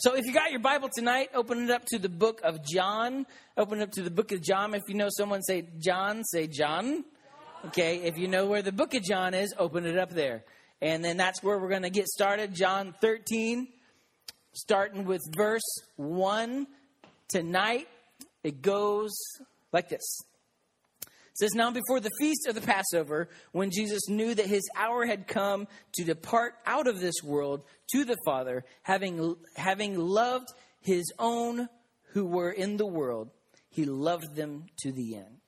So if you got your Bible tonight, open it up to the book of John. Open it up to the book of John. If you know someone, say John, say John. Okay, if you know where the book of John is, open it up there. And then that's where we're going to get started. John 13, starting with verse 1. Tonight, it goes like this. It says, now before the feast of the Passover, when Jesus knew that his hour had come to depart out of this world to the Father, having loved his own who were in the world, he loved them to the end.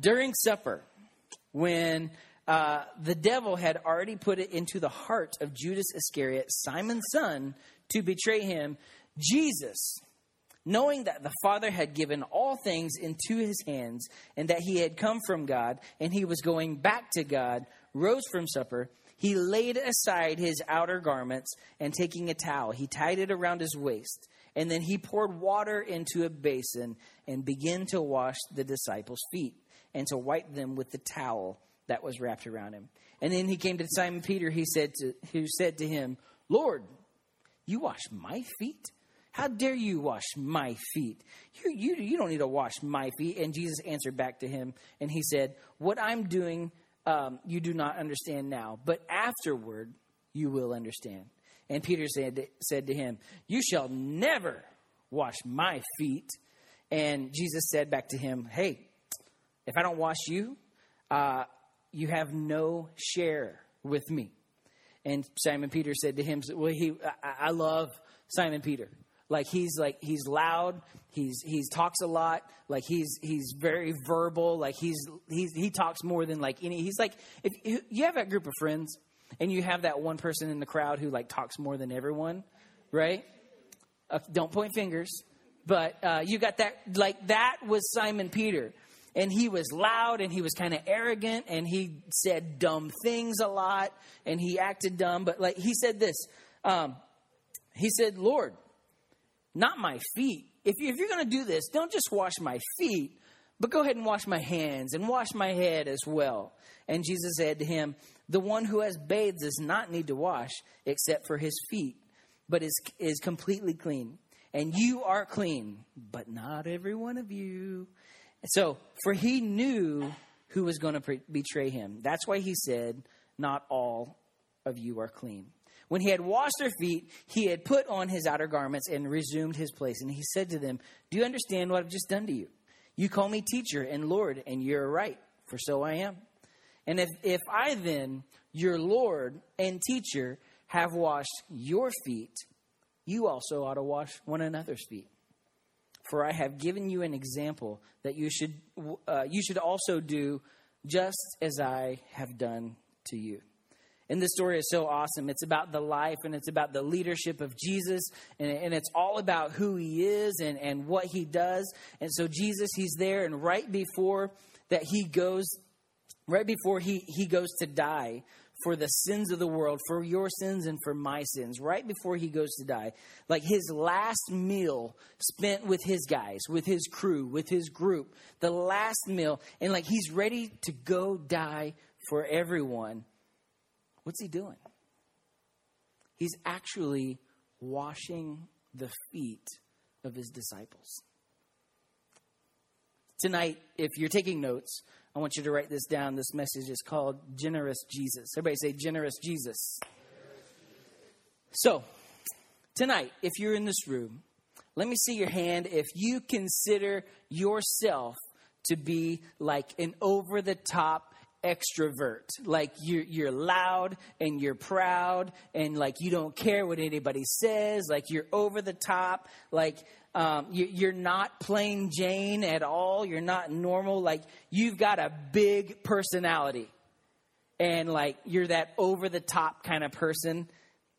During supper, when the devil had already put it into the heart of Judas Iscariot, Simon's son, to betray him, Jesus, knowing that the Father had given all things into his hands and that he had come from God and he was going back to God, rose from supper. He laid aside his outer garments and taking a towel, he tied it around his waist. And then he poured water into a basin and began to wash the disciples' feet and to wipe them with the towel that was wrapped around him. And then he came to Simon Peter, who said to him, Lord, you wash my feet? How dare you wash my feet? You don't need to wash my feet. And Jesus answered back to him, and he said, what I'm doing you do not understand now, but afterward you will understand. And Peter said to him, you shall never wash my feet. And Jesus said back to him, hey, if I don't wash you, you have no share with me. And Simon Peter said to him, well, I love Simon Peter. He's loud. He talks a lot. He's very verbal. He talks more than any. If you have that group of friends and you have that one person in the crowd who talks more than everyone, right? Don't point fingers, but you got that. That was Simon Peter. And he was loud and he was kind of arrogant and he said dumb things a lot and he acted dumb. But he said this, he said, Lord, not my feet. If you're going to do this, don't just wash my feet, but go ahead and wash my hands and wash my head as well. And Jesus said to him, the one who has bathed does not need to wash except for his feet, but is completely clean. And you are clean, but not every one of you. So, for he knew who was going to betray him. That's why he said, not all of you are clean. When he had washed their feet, he had put on his outer garments and resumed his place. And he said to them, do you understand what I've just done to you? You call me teacher and Lord, and you're right, for so I am. And if I then, your Lord and teacher, have washed your feet, you also ought to wash one another's feet. For I have given you an example that you should also do just as I have done to you. And this story is so awesome. It's about the life and it's about the leadership of Jesus. And it's all about who he is and what he does. And so Jesus, he's there. And right before he goes to die for the sins of the world, for your sins and for my sins, right before he goes to die, his last meal spent with his guys, with his crew, with his group, the last meal, and he's ready to go die for everyone. What's he doing? He's actually washing the feet of his disciples. Tonight, if you're taking notes, I want you to write this down. This message is called Generous Jesus. Everybody say Generous Jesus. Generous Jesus. So, tonight, if you're in this room, let me see your hand if you consider yourself to be an over-the-top extrovert. You're loud and you're proud and you don't care what anybody says. You're over the top. You're not plain Jane at all. You're not normal. You've got a big personality. And you're that over-the-top kind of person.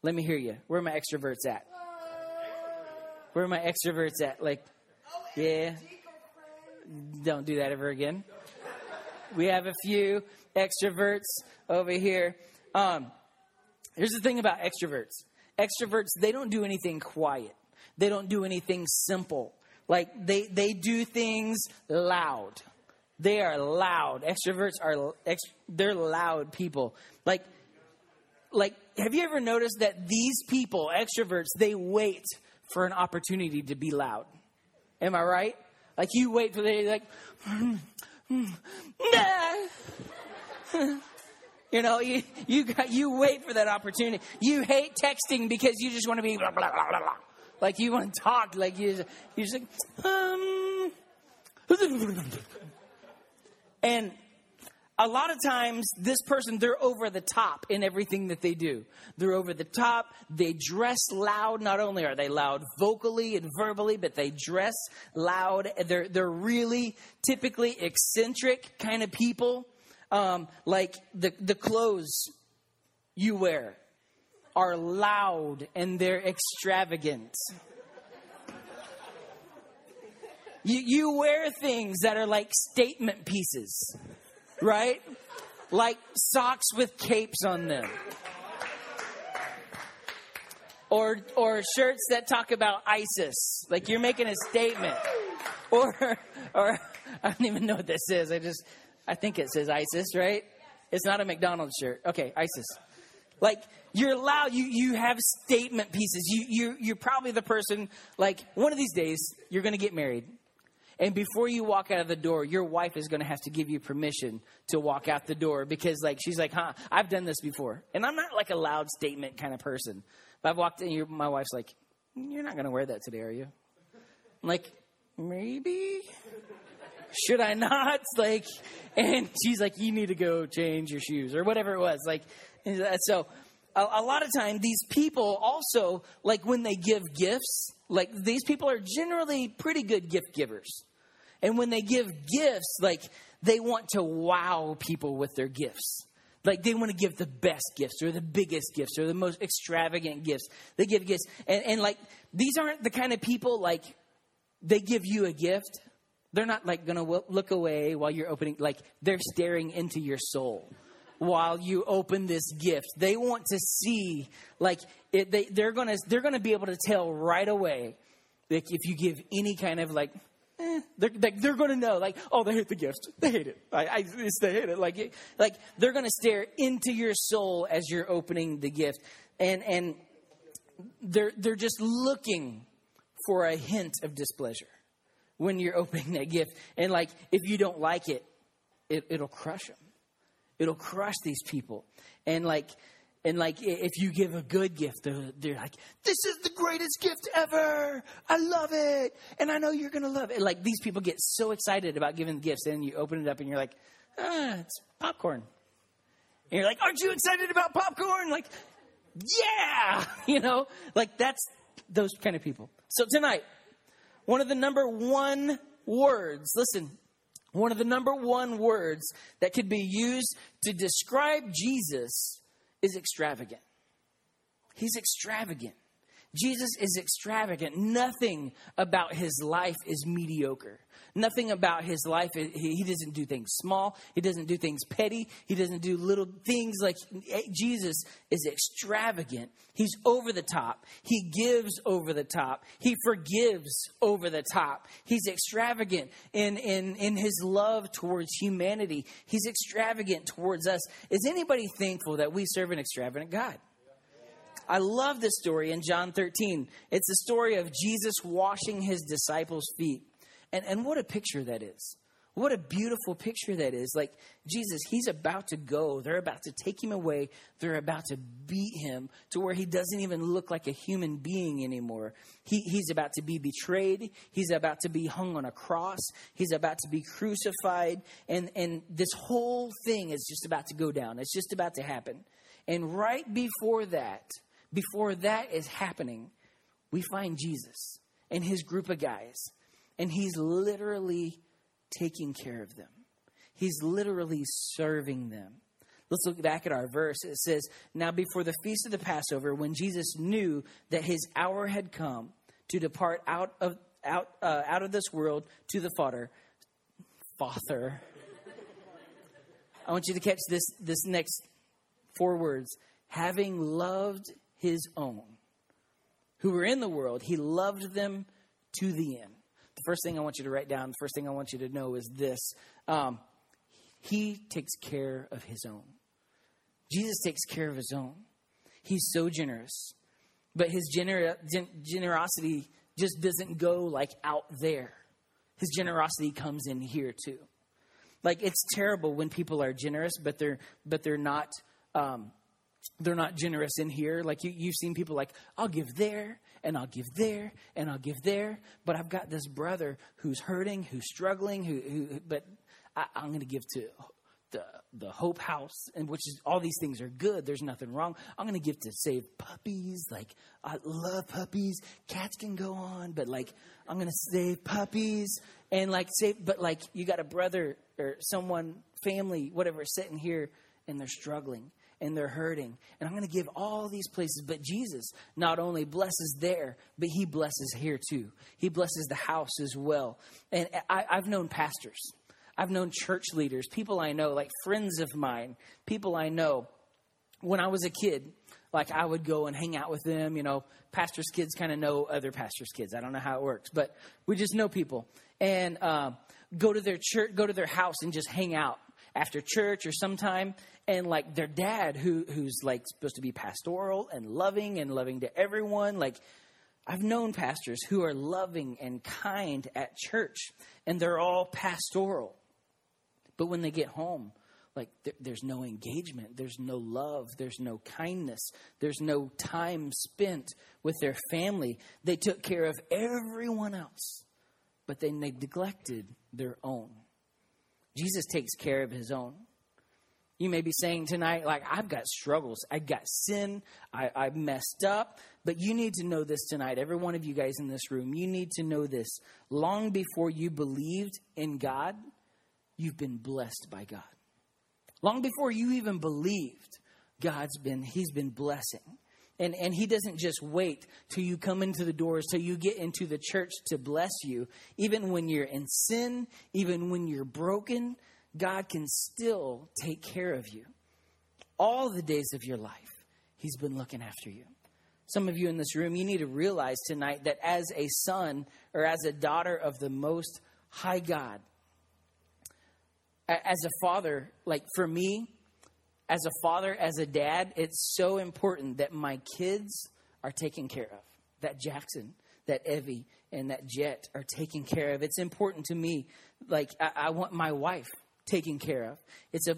Let me hear you. Where are my extroverts at? Where are my extroverts at? Yeah. Don't do that ever again. We have a few extroverts over here. Here's the thing about extroverts. Extroverts, they don't do anything quiet. They don't do anything simple. They do things loud. They are loud. Extroverts are they're loud people. like, have you ever noticed that these people, extroverts, they wait for an opportunity to be loud? Am I right? Like, you wait for the, like, you know, you wait for that opportunity. You hate texting because you just want to be blah, blah, blah, blah, blah. Like, you want to talk. Like, you're just like, And a lot of times, this person, they're over the top in everything that they do. They're over the top. They dress loud. Not only are they loud vocally and verbally, but they dress loud. They're really typically eccentric kind of people. Like the clothes you wear are loud and they're extravagant. You wear things that are like statement pieces, right? Like socks with capes on them. Or shirts that talk about ISIS. Like you're making a statement. Or I don't even know what this is. I think it says ISIS, right? It's not a McDonald's shirt. Okay, ISIS. Like you're loud. You have statement pieces. You're probably the person, like, one of these days you're going to get married. And before you walk out of the door, your wife is going to have to give you permission to walk out the door because, like, she's like, huh, I've done this before. And I'm not like a loud statement kind of person. But I've walked in, my wife's like, you're not going to wear that today, are you? I'm like, maybe? Should I not? Like, and she's like, you need to go change your shoes or whatever it was. Like, so a lot of time, these people also, like, when they give gifts, like, these people are generally pretty good gift givers. And when they give gifts, like, they want to wow people with their gifts. Like, they want to give the best gifts or the biggest gifts or the most extravagant gifts. They give gifts. And like, these aren't the kind of people, like, they give you a gift. They're not, like, going to look away while you're opening. Like, they're staring into your soul while you open this gift. They want to see, like, they're gonna be able to tell right away, like, if you give any kind of, like, they're gonna know, like, oh, they hate the gift. They hate it. They hate it. Like, they're gonna stare into your soul as you're opening the gift, and they're just looking for a hint of displeasure when you're opening that gift. And, like, if you don't like it, it'll crush them. It'll crush these people. And like if you give a good gift, they're like, this is the greatest gift ever. I love it. And I know you're going to love it. Like, these people get so excited about giving gifts. And you open it up and you're like, it's popcorn. And you're like, aren't you excited about popcorn? Like, yeah. You know, like, that's those kind of people. So tonight, one of the number one words, listen, one of the number one words that could be used to describe Jesus is extravagant. He's extravagant. Jesus is extravagant. Nothing about his life is mediocre. Nothing about his life, he doesn't do things small. He doesn't do things petty. He doesn't do little things. Like, Jesus is extravagant. He's over the top. He gives over the top. He forgives over the top. He's extravagant in his love towards humanity. He's extravagant towards us. Is anybody thankful that we serve an extravagant God? I love this story in John 13. It's the story of Jesus washing his disciples' feet. And what a picture that is. What a beautiful picture that is. Like, Jesus, he's about to go. They're about to take him away. They're about to beat him to where he doesn't even look like a human being anymore. He's about to be betrayed. He's about to be hung on a cross. He's about to be crucified. And this whole thing is just about to go down. It's just about to happen. And right before that is happening, we find Jesus and his group of guys. And he's literally taking care of them. He's literally serving them. Let's look back at our verse. It says, now before the feast of the Passover, when Jesus knew that his hour had come to depart out of this world to the Father. I want you to catch this next 4 words. Having loved his own who were in the world, he loved them to the end. The first thing I want you to write down, the first thing I want you to know is this. He takes care of his own. Jesus takes care of his own. He's so generous. But his generosity just doesn't go like out there. His generosity comes in here too. Like, it's terrible when people are generous, but they're not generous in here. Like you've seen people like, I'll give there and I'll give there and I'll give there, but I've got this brother who's hurting, who's struggling, but I'm going to give to the Hope House, and which is, all these things are good. There's nothing wrong. I'm going to give to save puppies. Like, I love puppies. Cats can go on, but like, I'm going to save puppies and like save, but like you got a brother or someone, family, whatever, sitting here and they're struggling and they're hurting, and I'm going to give all these places. But Jesus not only blesses there, but he blesses here too. He blesses the house as well. And I've known pastors, I've known church leaders, people I know, like friends of mine, people I know. When I was a kid, like I would go and hang out with them. You know, pastors' kids kind of know other pastors' kids. I don't know how it works, but we just know people. And go to their church, go to their house and just hang out after church or sometime. And like their dad, who's like supposed to be pastoral and loving to everyone, like, I've known pastors who are loving and kind at church, and they're all pastoral. But when they get home, like there's no engagement, there's no love, there's no kindness, there's no time spent with their family. They took care of everyone else, but then they neglected their own. Jesus takes care of his own. You may be saying tonight, like, I've got struggles, I've got sin, I messed up. But you need to know this tonight. Every one of you guys in this room, you need to know this. Long before you believed in God, you've been blessed by God. Long before you even believed, He's been blessing. And he doesn't just wait till you come into the doors, till you get into the church to bless you. Even when you're in sin, even when you're broken, God can still take care of you. All the days of your life, he's been looking after you. Some of you in this room, you need to realize tonight that as a son or as a daughter of the Most High God, as a father, like for me, as a father, as a dad, it's so important that my kids are taken care of. That Jackson, that Evie, and that Jet are taken care of. It's important to me. Like, I want my wife taken care of.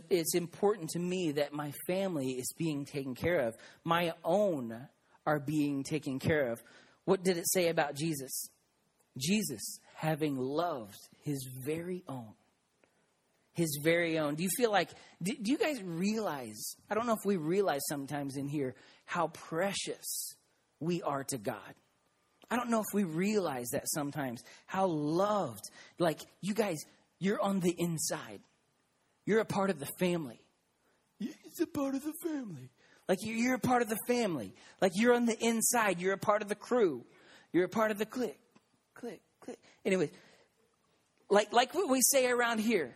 It's important to me that my family is being taken care of. My own are being taken care of. What did it say about Jesus? Jesus, having loved his very own. His very own. Do you feel like, do you guys realize, I don't know if we realize sometimes in here, how precious we are to God. I don't know if we realize that sometimes, how loved, like you guys, you're on the inside. You're a part of the family. It's a part of the family. Like, you're a part of the family. Like, you're on the inside. You're a part of the crew. You're a part of the clique. Clique, clique. Anyway, like what we say around here.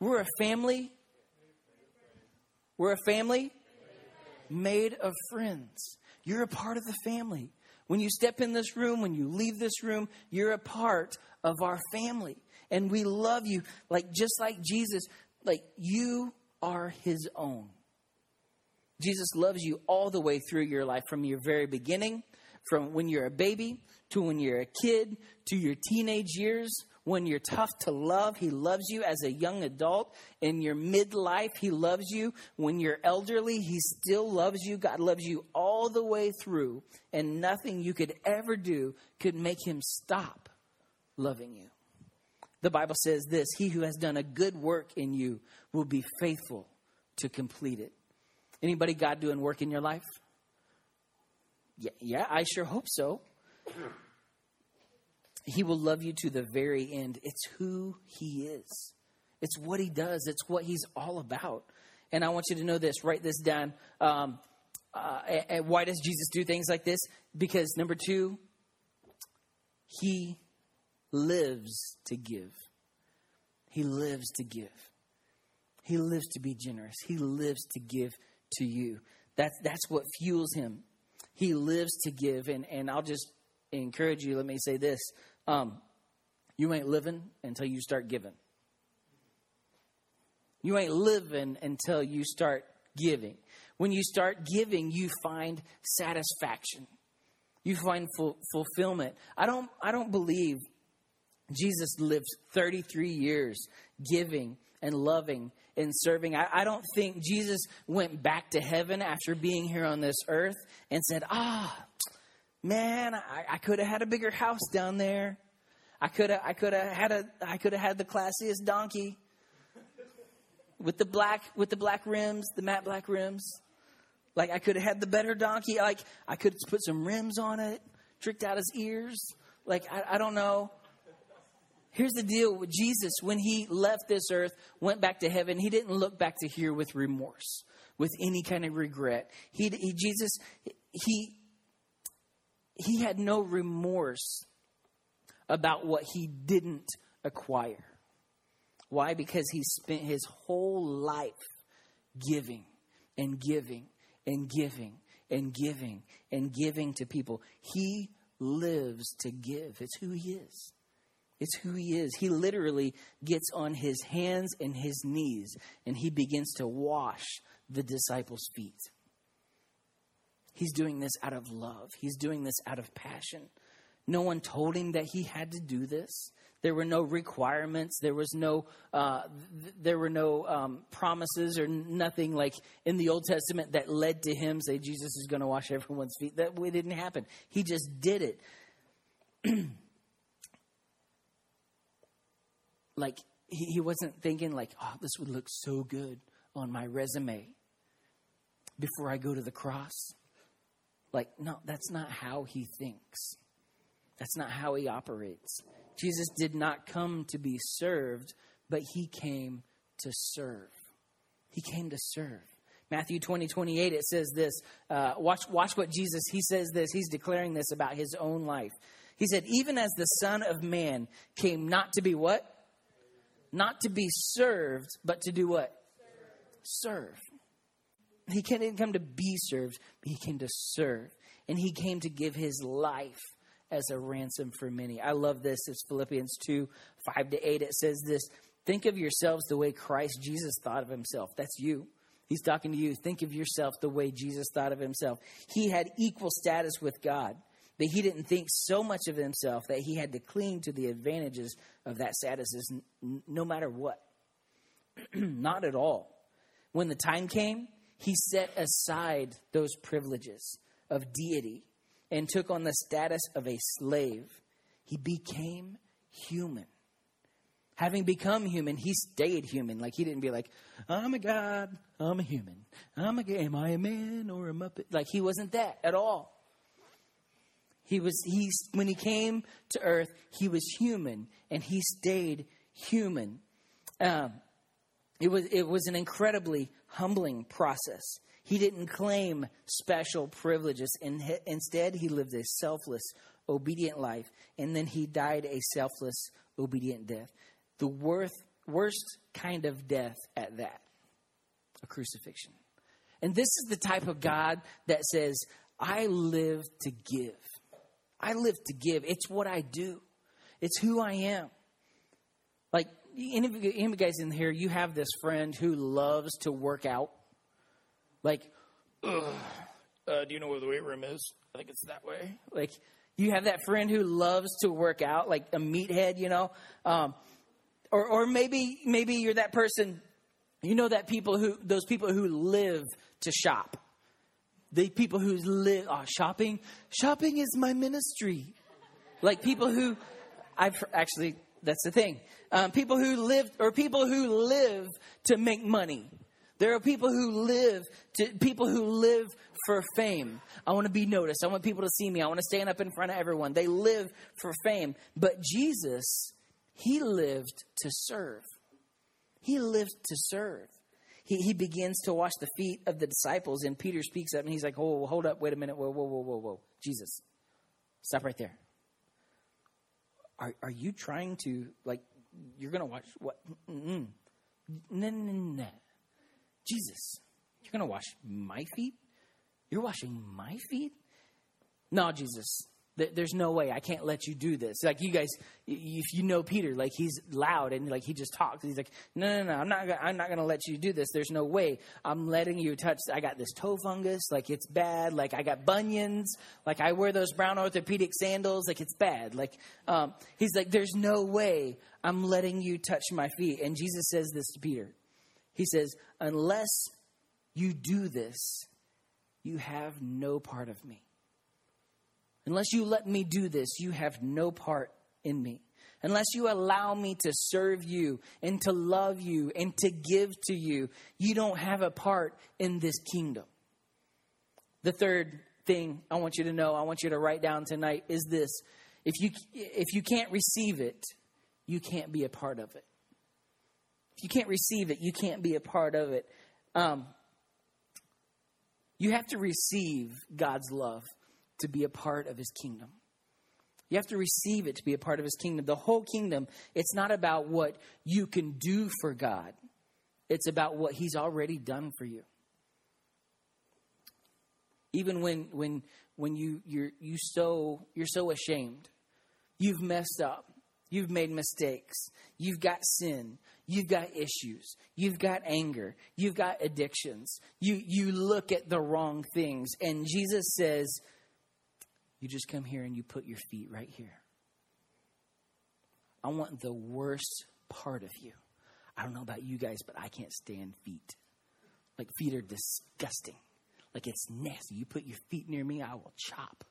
We're a family. We're a family made of friends. You're a part of the family. When you step in this room, when you leave this room, you're a part of our family. And we love you. Like, just like Jesus, like, you are his own. Jesus loves you all the way through your life, from your very beginning, from when you're a baby to when you're a kid to your teenage years. When you're tough to love, he loves you. As a young adult, in your midlife, he loves you. When you're elderly, he still loves you. God loves you all the way through, and nothing you could ever do could make him stop loving you. The Bible says this: he who has done a good work in you will be faithful to complete it. Anybody God doing work in your life? Yeah, I sure hope so. He will love you to the very end. It's who he is. It's what he does. It's what he's all about. And I want you to know this. Write this down. And why does Jesus do things like this? Because, number two, he lives to give. He lives to give. He lives to be generous. He lives to give to you. That's what fuels him. He lives to give. And I'll just encourage you. Let me say this. You ain't living until you start giving. You ain't living until you start giving. When you start giving, you find satisfaction. You find fulfillment. I don't believe Jesus lived 33 years giving and loving and serving. I don't think Jesus went back to heaven after being here on this earth and said, man, I could have had a bigger house down there. I could have had the classiest donkey with the black rims, the matte black rims. Like, I could have had the better donkey. Like, I could have put some rims on it, tricked out his ears. Like, I don't know. Here's the deal with Jesus. When he left this earth, went back to heaven, he didn't look back to here with remorse, with any kind of regret. Jesus had no remorse about what he didn't acquire. Why? Because he spent his whole life giving and giving and giving and giving and giving to people. He lives to give. It's who he is. It's who he is. He literally gets on his hands and his knees and he begins to wash the disciples' feet. He's doing this out of love. He's doing this out of passion. No one told him that he had to do this. There were no requirements. There was no, promises or nothing like in the Old Testament that led to him say Jesus is going to wash everyone's feet. That way didn't happen. He just did it. Like he wasn't thinking like, this would look so good on my resume before I go to the cross. Like, no, that's not how he thinks. That's not how he operates. Jesus did not come to be served, but he came to serve. He came to serve. Matthew 20:28, it says this. Watch what Jesus, he says this. He's declaring this about his own life. He said, even as the Son of Man came not to be what? Not to be served, but to do what? Serve. He didn't come to be served, but he came to serve. And he came to give his life as a ransom for many. I love this. It's Philippians 2:5-8. It says this. Think of yourselves the way Christ Jesus thought of himself. That's you. He's talking to you. Think of yourself the way Jesus thought of himself. He had equal status with God, but he didn't think so much of himself that he had to cling to the advantages of that status no matter what. Not at all. When the time came, he set aside those privileges of deity and took on the status of a slave. He became human. Having become human, he stayed human. Like, he didn't be like, I'm a god, I'm a human. Am I a man or a muppet? Like, he wasn't that at all. When he came to earth, he was human and he stayed human. It was an incredibly humbling process. He didn't claim special privileges. Instead, he lived a selfless, obedient life, and then he died a selfless, obedient death. The worst kind of death at that, a crucifixion. And this is the type of God that says, I live to give. I live to give. It's what I do. It's who I am. Like, any of you guys in here, you have this friend who loves to work out. Like, do you know where the weight room is? I think it's that way. Like, you have that friend who loves to work out, like a meathead, you know? Or maybe you're that person, you know, those people who live to shop. The people who live, shopping is my ministry. Like people who, that's the thing. People who live to make money. There are people who live for fame. I want to be noticed. I want people to see me. I want to stand up in front of everyone. They live for fame. But Jesus, he lived to serve. He lived to serve. He begins to wash the feet of the disciples, and Peter speaks up, and he's like, oh, hold up, wait a minute, whoa. Jesus, stop right there. Are you trying to, like, you're going to wash what? No. Jesus, you're going to wash my feet? You're washing my feet? No, Jesus, There's no way. I can't let you do this. Like, you guys, if you know Peter, like, he's loud and, like, he just talks. He's like, no, I'm not going to let you do this. There's no way I'm letting you touch. I got this toe fungus. Like, it's bad. Like, I got bunions. Like, I wear those brown orthopedic sandals. Like, it's bad. Like, he's like, there's no way I'm letting you touch my feet. And Jesus says this to Peter. He says, unless you do this, you have no part of me. Unless you let me do this, you have no part in me. Unless you allow me to serve you and to love you and to give to you, you don't have a part in this kingdom. The third thing I want you to know, I want you to write down tonight is this. If you can't receive it, you can't be a part of it. If you can't receive it, you can't be a part of it. You have to receive God's love to be a part of his kingdom. You have to receive it to be a part of his kingdom. The whole kingdom, it's not about what you can do for God. It's about what he's already done for you. Even when you're so ashamed, you've messed up, you've made mistakes, you've got sin, you've got issues, you've got anger, you've got addictions. You look at the wrong things, and Jesus says, you just come here and you put your feet right here. I want the worst part of you. I don't know about you guys, but I can't stand feet. Like, feet are disgusting. Like, it's nasty. You put your feet near me, I will chop.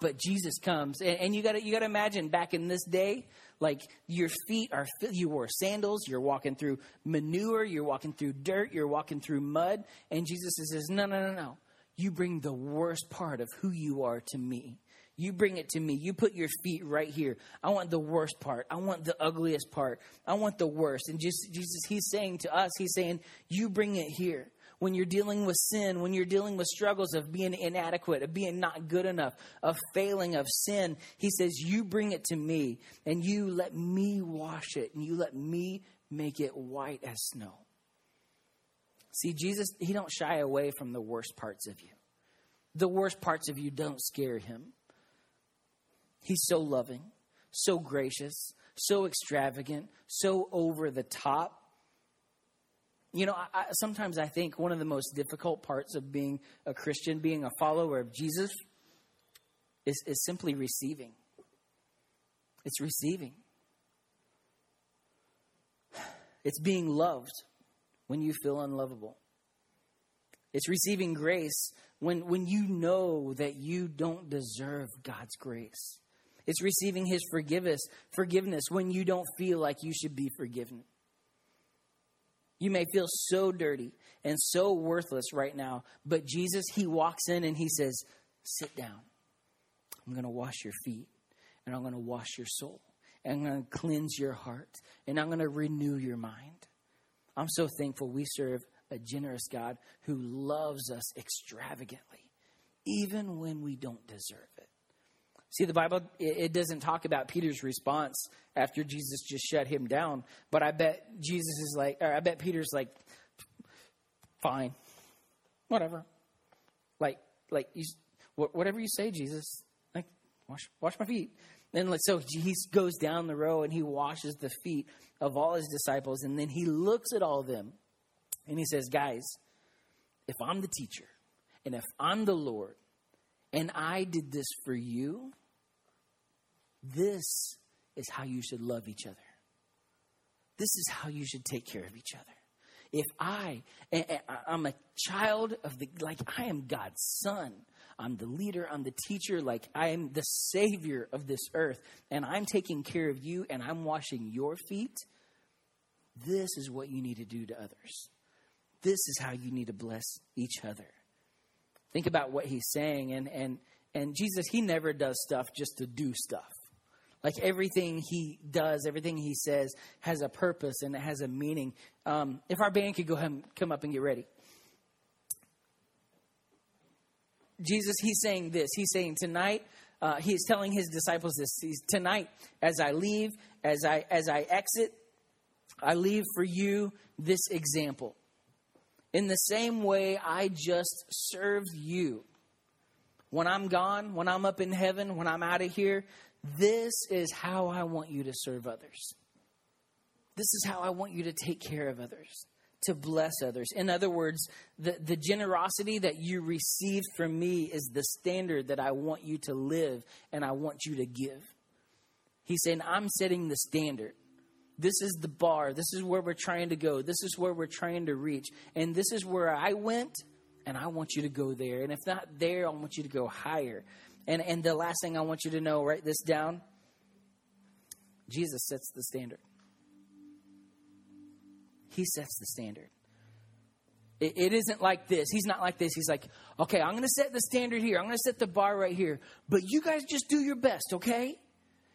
But Jesus comes, and you gotta imagine back in this day, like, your feet are, you wore sandals, you're walking through manure, you're walking through dirt, you're walking through mud, and Jesus says, no. You bring the worst part of who you are to me. You bring it to me. You put your feet right here. I want the worst part. I want the ugliest part. I want the worst. And just Jesus, he's saying to us, he's saying, you bring it here. When you're dealing with sin, when you're dealing with struggles of being inadequate, of being not good enough, of failing, of sin, he says, you bring it to me and you let me wash it and you let me make it white as snow. See, Jesus, he don't shy away from the worst parts of you. The worst parts of you don't scare him. He's so loving, so gracious, so extravagant, so over the top. You know, sometimes I think one of the most difficult parts of being a Christian, being a follower of Jesus, is simply receiving. It's receiving. It's being loved when you feel unlovable. It's receiving grace when you know that you don't deserve God's grace. It's receiving his forgiveness when you don't feel like you should be forgiven. You may feel so dirty and so worthless right now, but Jesus, he walks in and he says, sit down. I'm going to wash your feet and I'm going to wash your soul and I'm going to cleanse your heart and I'm going to renew your mind. I'm so thankful we serve a generous God who loves us extravagantly, even when we don't deserve it. See, the Bible, it doesn't talk about Peter's response after Jesus just shut him down. But I bet Peter's like, fine, whatever. Like you, whatever you say, Jesus, like, wash my feet. Then, so he goes down the row and he washes the feet of all his disciples. And then he looks at all of them and he says, guys, if I'm the teacher and if I'm the Lord and I did this for you, this is how you should love each other. This is how you should take care of each other. If I'm a child of I am God's son. I'm the leader, I'm the teacher, like I am the savior of this earth. And I'm taking care of you and I'm washing your feet. This is what you need to do to others. This is how you need to bless each other. Think about what he's saying. And Jesus, he never does stuff just to do stuff. Like everything he does, everything he says has a purpose and it has a meaning. If our band could go ahead and come up and get ready. Jesus, he's saying this. He's saying tonight, he's telling his disciples this. He's, tonight, as I leave, as I exit, I leave for you this example. In the same way I just served you, When I'm gone, when I'm up in heaven, when I'm out of here, this is how I want you to serve others. This is how I want you to take care of others, to bless others. In other words, the generosity that you received from me is the standard that I want you to live and I want you to give. He's saying, I'm setting the standard. This is the bar. This is where we're trying to go. This is where we're trying to reach. And this is where I went, and I want you to go there. And if not there, I want you to go higher. And the last thing I want you to know, write this down. Jesus sets the standard. He sets the standard. It isn't like this. He's not like this. He's like, okay, I'm going to set the standard here. I'm going to set the bar right here. But you guys just do your best, okay?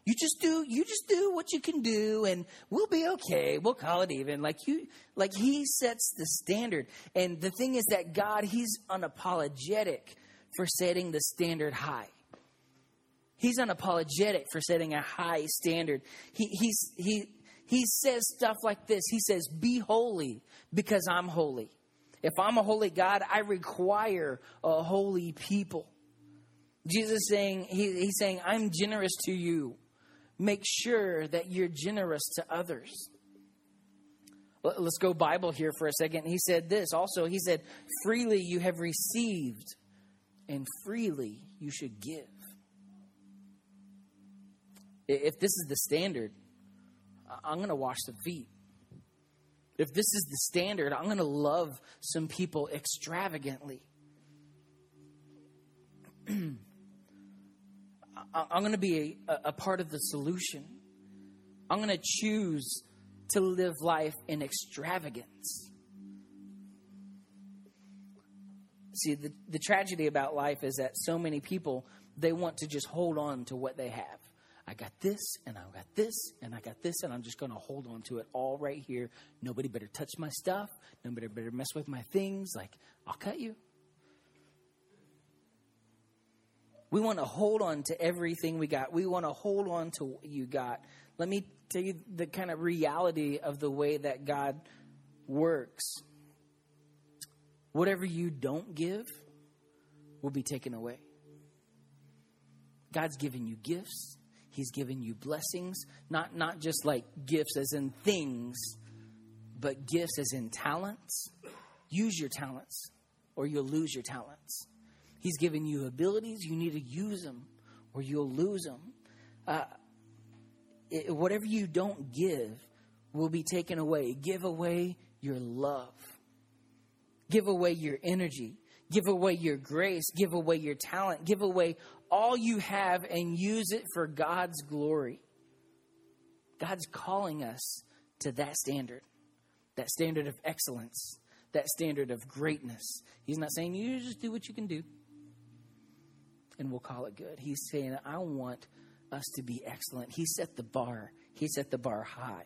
You just do what you can do, and we'll be okay. We'll call it even. Like he sets the standard. And the thing is that God, he's unapologetic for setting the standard high. He's unapologetic for setting a high standard. He says stuff like this. He says, be holy because I'm holy. If I'm a holy God, I require a holy people. Jesus is saying, he's saying, I'm generous to you. Make sure that you're generous to others. Let's go Bible here for a second. He said this also. He said, freely you have received and freely you should give. If this is the standard, I'm going to wash some feet. If this is the standard, I'm going to love some people extravagantly. I'm going to be a part of the solution. I'm going to choose to live life in extravagance. See, the tragedy about life is that so many people, they want to just hold on to what they have. I got this, and I got this, and I got this, and I'm just going to hold on to it all right here. Nobody better touch my stuff. Nobody better mess with my things. Like, I'll cut you. We want to hold on to everything we got. We want to hold on to what you got. Let me tell you the kind of reality of the way that God works. Whatever you don't give will be taken away. God's given you gifts. He's given you blessings. Not just like gifts as in things, but gifts as in talents. Use your talents or you'll lose your talents. He's given you abilities. You need to use them or you'll lose them. Whatever you don't give will be taken away. Give away your love. Give away your energy. Give away your grace. Give away your talent. Give away all you have and use it for God's glory. God's calling us to that standard of excellence, that standard of greatness. He's not saying you just do what you can do and we'll call it good. He's saying, I want us to be excellent. He set the bar. He set the bar high.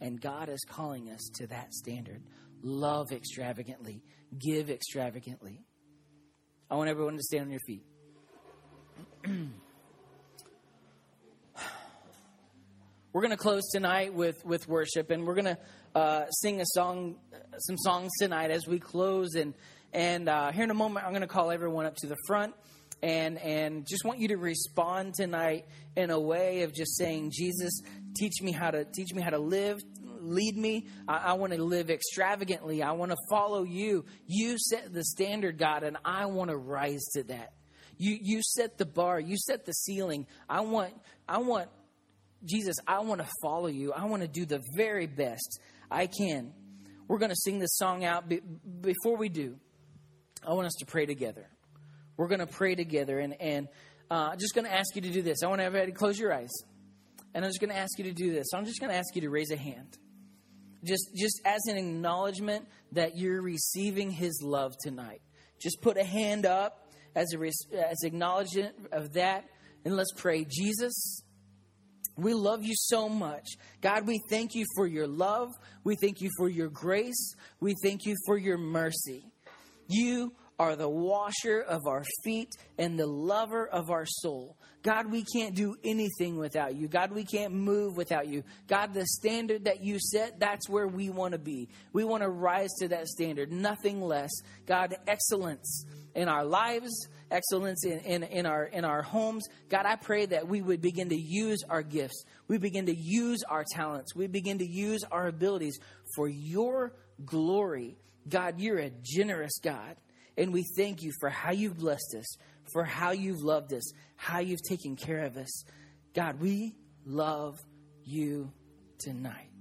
And God is calling us to that standard. Love extravagantly. Give extravagantly. I want everyone to stand on your feet. We're going to close tonight with worship, and we're going to sing a song, some songs tonight as we close. And here in a moment, I'm going to call everyone up to the front, and just want you to respond tonight in a way of just saying, Jesus, teach me how to live. Lead me. I want to live extravagantly. I want to follow you. You set the standard, God, and I want to rise to that. You set the bar. You set the ceiling. I want Jesus, I want to follow you. I want to do the very best I can. We're going to sing this song out. Before we do, I want us to pray together. We're going to pray together. And I'm just going to ask you to do this. I want everybody to close your eyes. And I'm just going to ask you to do this. I'm just going to ask you to raise a hand. Just as an acknowledgement that you're receiving his love tonight. Just put a hand up as acknowledgement of that. And let's pray. Jesus, we love you so much. God, we thank you for your love. We thank you for your grace. We thank you for your mercy. You are the washer of our feet and the lover of our soul. God, we can't do anything without you. God, we can't move without you. God, the standard that you set, that's where we want to be. We want to rise to that standard, nothing less. God, excellence in our lives, excellence in our homes. God, I pray that we would begin to use our gifts. We begin to use our talents. We begin to use our abilities for your glory. God, you're a generous God, and we thank you for how you've blessed us, for how you've loved us, how you've taken care of us. God, we love you tonight.